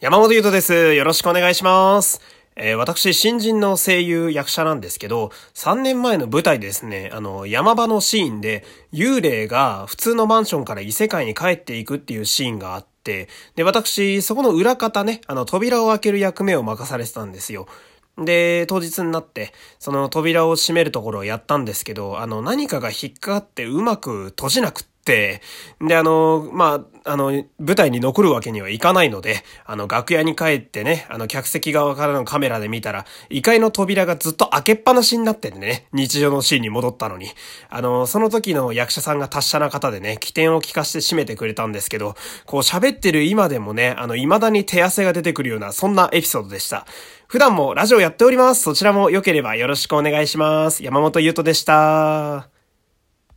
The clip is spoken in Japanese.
山本優斗です。よろしくお願いします。私、新人の声優役者なんですけど、3年前の舞台ですね、山場のシーンで、幽霊が普通のマンションから異世界に帰っていくっていうシーンがあって、で、私、そこの裏方ね、扉を開ける役目を任されてたんですよ。で、当日になって、その扉を閉めるところをやったんですけど、何かが引っかかってうまく閉じなくって、で、舞台に残るわけにはいかないので、楽屋に帰ってね、客席側からのカメラで見たら、異界の扉がずっと開けっぱなしになってんでね、日常のシーンに戻ったのに。その時の役者さんが達者な方でね、起点を聞かせて締めてくれたんですけど、こう喋ってる今でもね、未だに手汗が出てくるような、そんなエピソードでした。普段もラジオやっております。そちらも良ければよろしくお願いします。山本優斗でした。